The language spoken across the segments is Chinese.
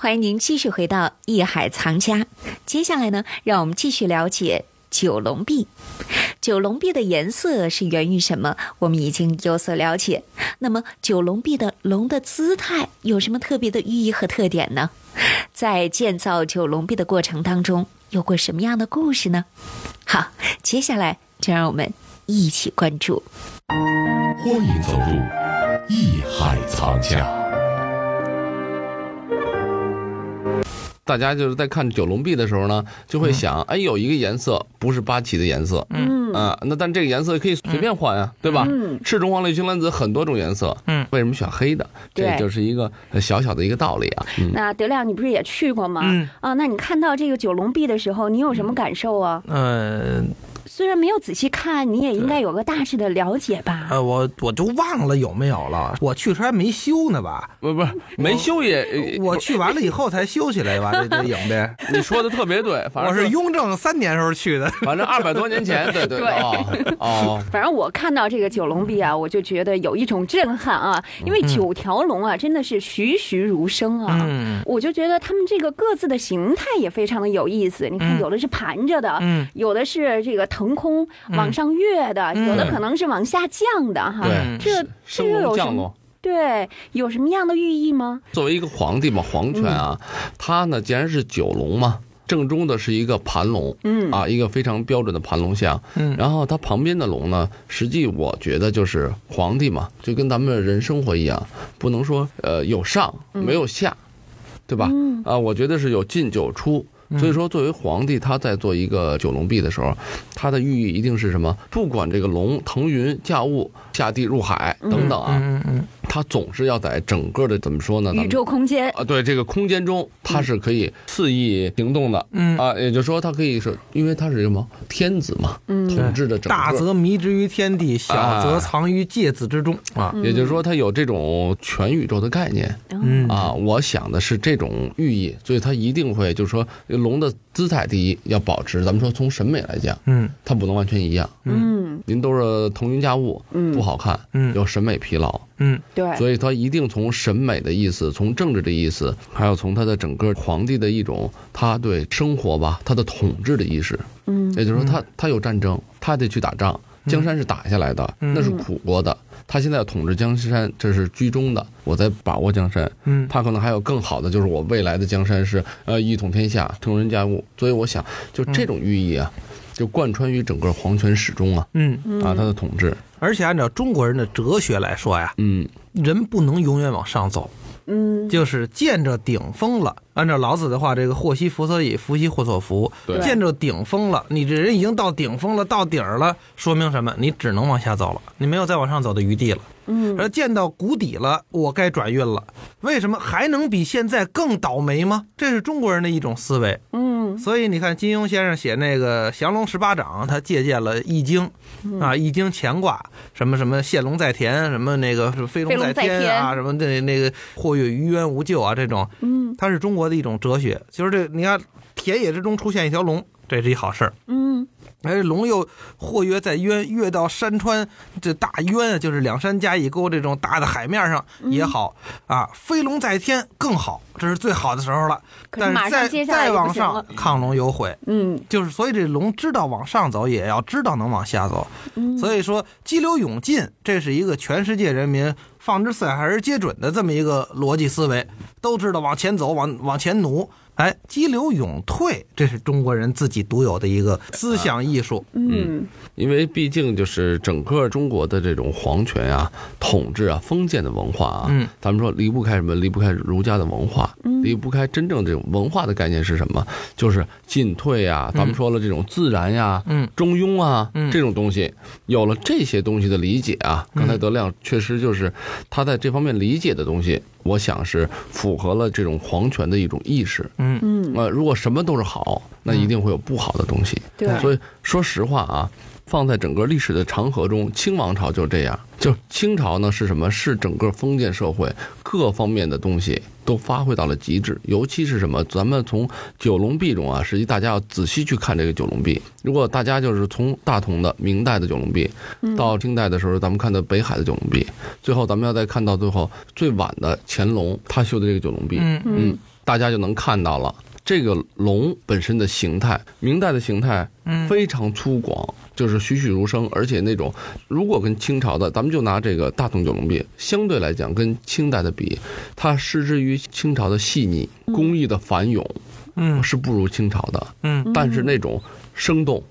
欢迎您继续回到艺海藏家。接下来呢，让我们继续了解九龙壁。九龙壁的颜色是源于什么，我们已经有所了解。那么九龙壁的龙的姿态有什么特别的寓意和特点呢？在建造九龙壁的过程当中有过什么样的故事呢？好，接下来就让我们一起关注。欢迎走入艺海藏家。大家就是在看九龙壁的时候呢，就会想，哎，有一个颜色不是八旗的颜色，那但这个颜色可以随便换啊，对吧？赤橙黄绿青蓝紫很多种颜色，为什么选黑的？这就是一个小小的一个道理啊。那德亮，你不是也去过吗？啊，那你看到这个九龙壁的时候，你有什么感受啊？虽然没有仔细看，你也应该有个大致的了解吧？我就忘了有没有了。我去时还没修呢吧？不是，没修也我去完了以后才修起来吧？这影呗。你说的特别对，反正我是雍正3年时候去的，反正200多年前，对。哦，反正我看到这个九龙壁啊，我就觉得有一种震撼啊，因为九条龙啊，真的是栩栩如生啊。我就觉得他们这个各自的形态也非常的有意思。你看，有的是盘着的，有的是这个腾空往上跃的，有的可能是往下降的哈。这又有什么？对，有什么样的寓意吗？作为一个皇帝嘛，皇权啊，他呢既然是九龙嘛，正中的是一个盘龙，一个非常标准的盘龙像。然后他旁边的龙呢，实际我觉得就是皇帝嘛，就跟咱们人生活一样，不能说有上没有下，对吧？我觉得是有进就有出。所以说作为皇帝，他在做一个九龙壁的时候，他的寓意一定是什么，不管这个龙腾云驾雾下地入海等等啊，他总是要在整个的怎么说呢，宇宙空间啊，对，这个空间中他是可以肆意行动的，也就是说他可以是因为他是什么天子嘛，统治的整个大则迷之于天地，小则藏于芥子之中啊，也就是说他有这种全宇宙的概念啊，我想的是这种寓意，所以他一定会就是说龙的姿态第一要保持，咱们说从审美来讲，它不能完全一样，您都是腾云驾雾，不好看，有审美疲劳，对，所以它一定从审美的意思，从政治的意思，还有从它的整个皇帝的一种他对生活吧，他的统治的意识，也就是说他有战争，他得去打仗，江山是打下来的，那是苦过的。他现在统治江山，这是居中的，我在把握江山。他可能还有更好的，就是我未来的江山是一统天下，腾云驾雾。所以我想，就这种寓意啊，就贯穿于整个皇权始终啊。他的统治。而且按照中国人的哲学来说呀，人不能永远往上走。就是见着顶峰了，按照老子的话，这个祸兮福所倚，福兮祸所伏。见着顶峰了，你这人已经到顶峰了，到顶了，说明什么？你只能往下走了，你没有再往上走的余地了。而见到谷底了，我该转运了。为什么还能比现在更倒霉吗？这是中国人的一种思维。所以你看金庸先生写那个降龙18掌，他借鉴了易经啊，易经乾卦什么什么现龙在田，什么那个飞龙在天啊，什么那个或跃于渊无咎啊，这种它是中国的一种哲学，就是这你看田野之中出现一条龙，这是一好事儿。而龙又或跃在渊，跃到山川这大渊，就是两山加一沟这种大的海面上也好啊，飞龙在天更好，这是最好的时候了。但是再往上，亢龙有悔。就是所以这龙知道往上走，也要知道能往下走。所以说激流勇进，这是一个全世界人民放之四海而皆准的这么一个逻辑思维，都知道往前走，往前努。哎，激流勇退，这是中国人自己独有的一个思想艺术。因为毕竟就是整个中国的这种皇权啊、统治啊、封建的文化啊，咱们说离不开什么？离不开儒家的文化，离不开真正这种文化的概念是什么？就是进退啊，咱们说了这种自然呀、中庸啊这种东西，有了这些东西的理解啊，刚才德亮确实就是他在这方面理解的东西。我想是符合了这种皇权的一种意识，如果什么都是好，那一定会有不好的东西。所以说实话啊，放在整个历史的长河中，清王朝就这样。就清朝呢是什么？是整个封建社会各方面的东西都发挥到了极致，尤其是什么？咱们从九龙壁中啊，实际大家要仔细去看这个九龙壁。如果大家就是从大同的明代的九龙壁，到清代的时候咱们看到北海的九龙壁，最后咱们要再看到最后最晚的乾隆他修的这个九龙壁。大家就能看到了这个龙本身的形态，明代的形态非常粗犷，就是栩栩如生，而且那种如果跟清朝的，咱们就拿这个大筒九龙壁相对来讲，跟清代的比，它失之于清朝的细腻工艺的繁冗，是不如清朝的，但是那种生动，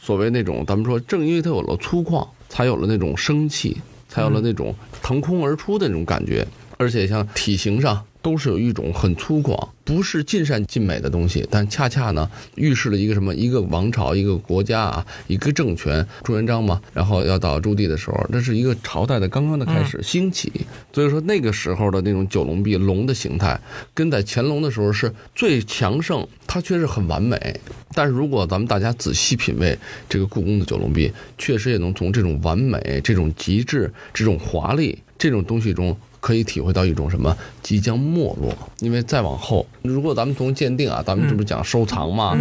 所谓那种咱们说，正因为它有了粗犷，才有了那种生气，才有了那种腾空而出的那种感觉，而且像体型上。都是有一种很粗犷，不是尽善尽美的东西，但恰恰呢预示了一个什么？一个王朝，一个国家啊，一个政权。朱元璋嘛，然后要到朱棣的时候，这是一个朝代的刚刚的开始兴起。所以说那个时候的那种九龙壁龙的形态，跟在乾隆的时候是最强盛，它却是很完美。但是如果咱们大家仔细品味这个故宫的九龙壁，确实也能从这种完美、这种极致、这种华丽这种东西中。可以体会到一种什么即将没落，因为再往后，如果咱们从鉴定啊，咱们这不是讲收藏嘛，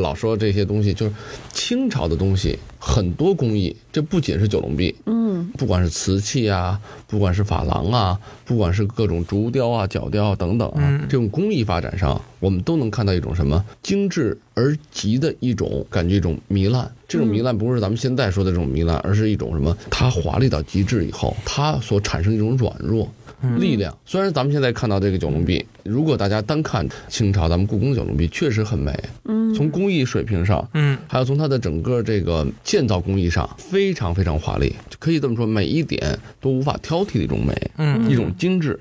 老说这些东西，就是清朝的东西，很多工艺，这不仅是九龙壁，不管是瓷器啊，不管是珐琅啊，不管是各种竹雕啊、角雕啊等等啊，这种工艺发展上，我们都能看到一种什么精致而极的一种感觉，一种糜烂。这种糜烂不是咱们现在说的这种糜烂，而是一种什么？它华丽到极致以后，它所产生一种软弱力量。虽然咱们现在看到这个九龙壁，如果大家单看清朝咱们故宫九龙壁，确实很美。从工艺水平上，还有从它的整个这个建造工艺上，非常非常华丽，可以这么说，每一点都无法挑剔的一种美，一种精致。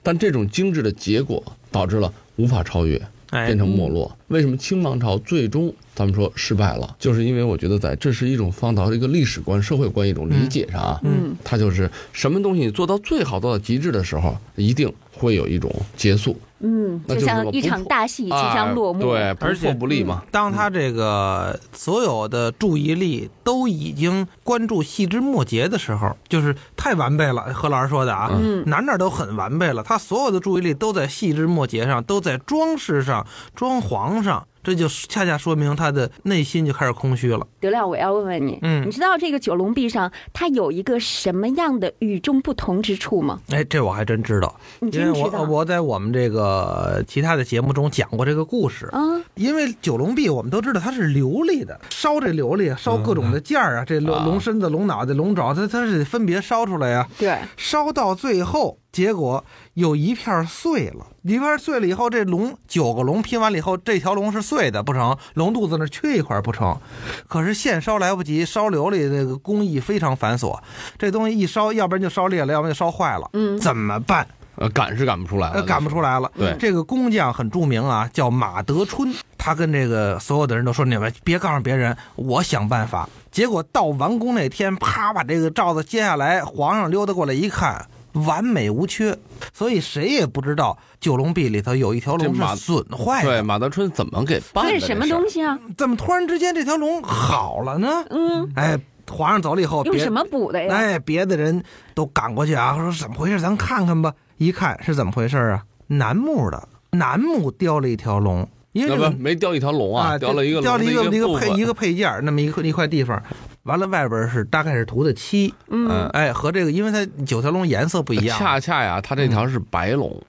但这种精致的结果导致了无法超越。变成没落，为什么清王朝最终咱们说失败了？就是因为我觉得在这是一种放到一个历史观、社会观一种理解上啊，它就是什么东西做到最好、做到极致的时候，一定会有一种结束。就像一场大戏即将落幕，对，而且不利嘛。当他这个所有的注意力都已经关注细枝末节的时候，就是太完备了。何老师说的啊，哪都很完备了，他所有的注意力都在细枝末节上，都在装饰上、装潢上。这就恰恰说明他的内心就开始空虚了。德亮，我要问问你，你知道这个九龙壁上它有一个什么样的与众不同之处吗？哎，这我还真知道，你真知道？我在我们这个其他的节目中讲过这个故事啊。因为九龙壁我们都知道它是琉璃的，烧这琉璃，烧各种的件儿啊，这龙身子、龙脑袋、龙爪，它是分别烧出来呀。对，烧到最后。结果有一片碎了，一片碎了以后，这龙九个龙拼完了以后，这条龙是碎的不成，龙肚子那缺一块不成。可是现烧来不及，烧琉璃这个工艺非常繁琐，这东西一烧，要不然就烧裂了，要不然就烧坏了，怎么办？赶是赶不出来了，赶不出来了。对，这个工匠很著名啊，叫马德春。他跟这个所有的人都说：“你们别告诉别人，我想办法。”结果到完工那天，啪把这个罩子揭下来，皇上溜达过来一看。完美无缺，所以谁也不知道九龙壁里头有一条龙是损坏的。对，马德春怎么给办的？这是什么东西啊？怎么突然之间这条龙好了呢？皇上走了以后，用什么补的呀？哎，别的人都赶过去啊，说怎么回事？咱看看吧。一看是怎么回事啊？楠木雕了一条龙。因为这个没雕一条龙啊，雕了一个龙，雕了一个配件，那么一块地方，完了外边是大概是涂的漆，和这个，因为它九条龙颜色不一样，恰呀，它这条是白龙，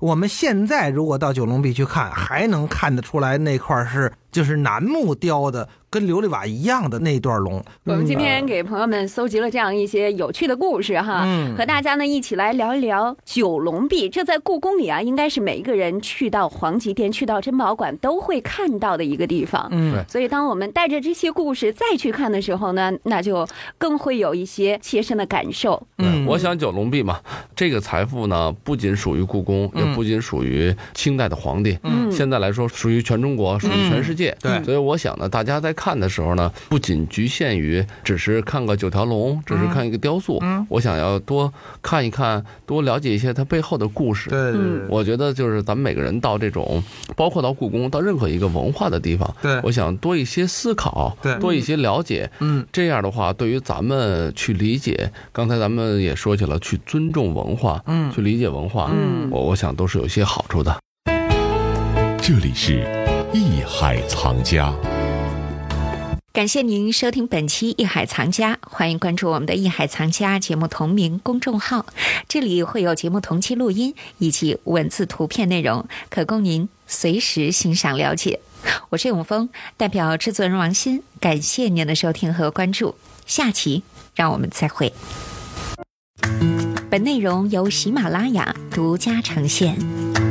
我们现在如果到九龙壁去看，还能看得出来那块是就是楠木雕的。跟琉璃瓦一样的那段龙，我们今天给朋友们搜集了这样一些有趣的故事哈，和大家呢一起来聊一聊九龙壁。这在故宫里啊，应该是每一个人去到皇极殿、去到珍宝馆都会看到的一个地方。所以当我们带着这些故事再去看的时候呢，那就更会有一些切身的感受。我想九龙壁嘛，这个财富呢，不仅属于故宫，也不仅属于清代的皇帝，现在来说属于全中国，属于全世界。对，所以我想呢，大家在看的时候呢，不仅局限于只是看个九条龙，只是看一个雕塑，我想要多看一看，多了解一些它背后的故事。对，我觉得就是咱们每个人到这种，包括到故宫，到任何一个文化的地方，对，我想多一些思考，对，多一些了解，这样的话，对于咱们去理解，刚才咱们也说起了，去尊重文化，去理解文化，我想都是有些好处的。这里是艺海藏家。感谢您收听本期艺海藏家，欢迎关注我们的艺海藏家节目同名公众号，这里会有节目同期录音以及文字图片内容，可供您随时欣赏了解。我是永峰，代表制作人王鑫，感谢您的收听和关注，下期让我们再会。本内容由喜马拉雅独家呈现。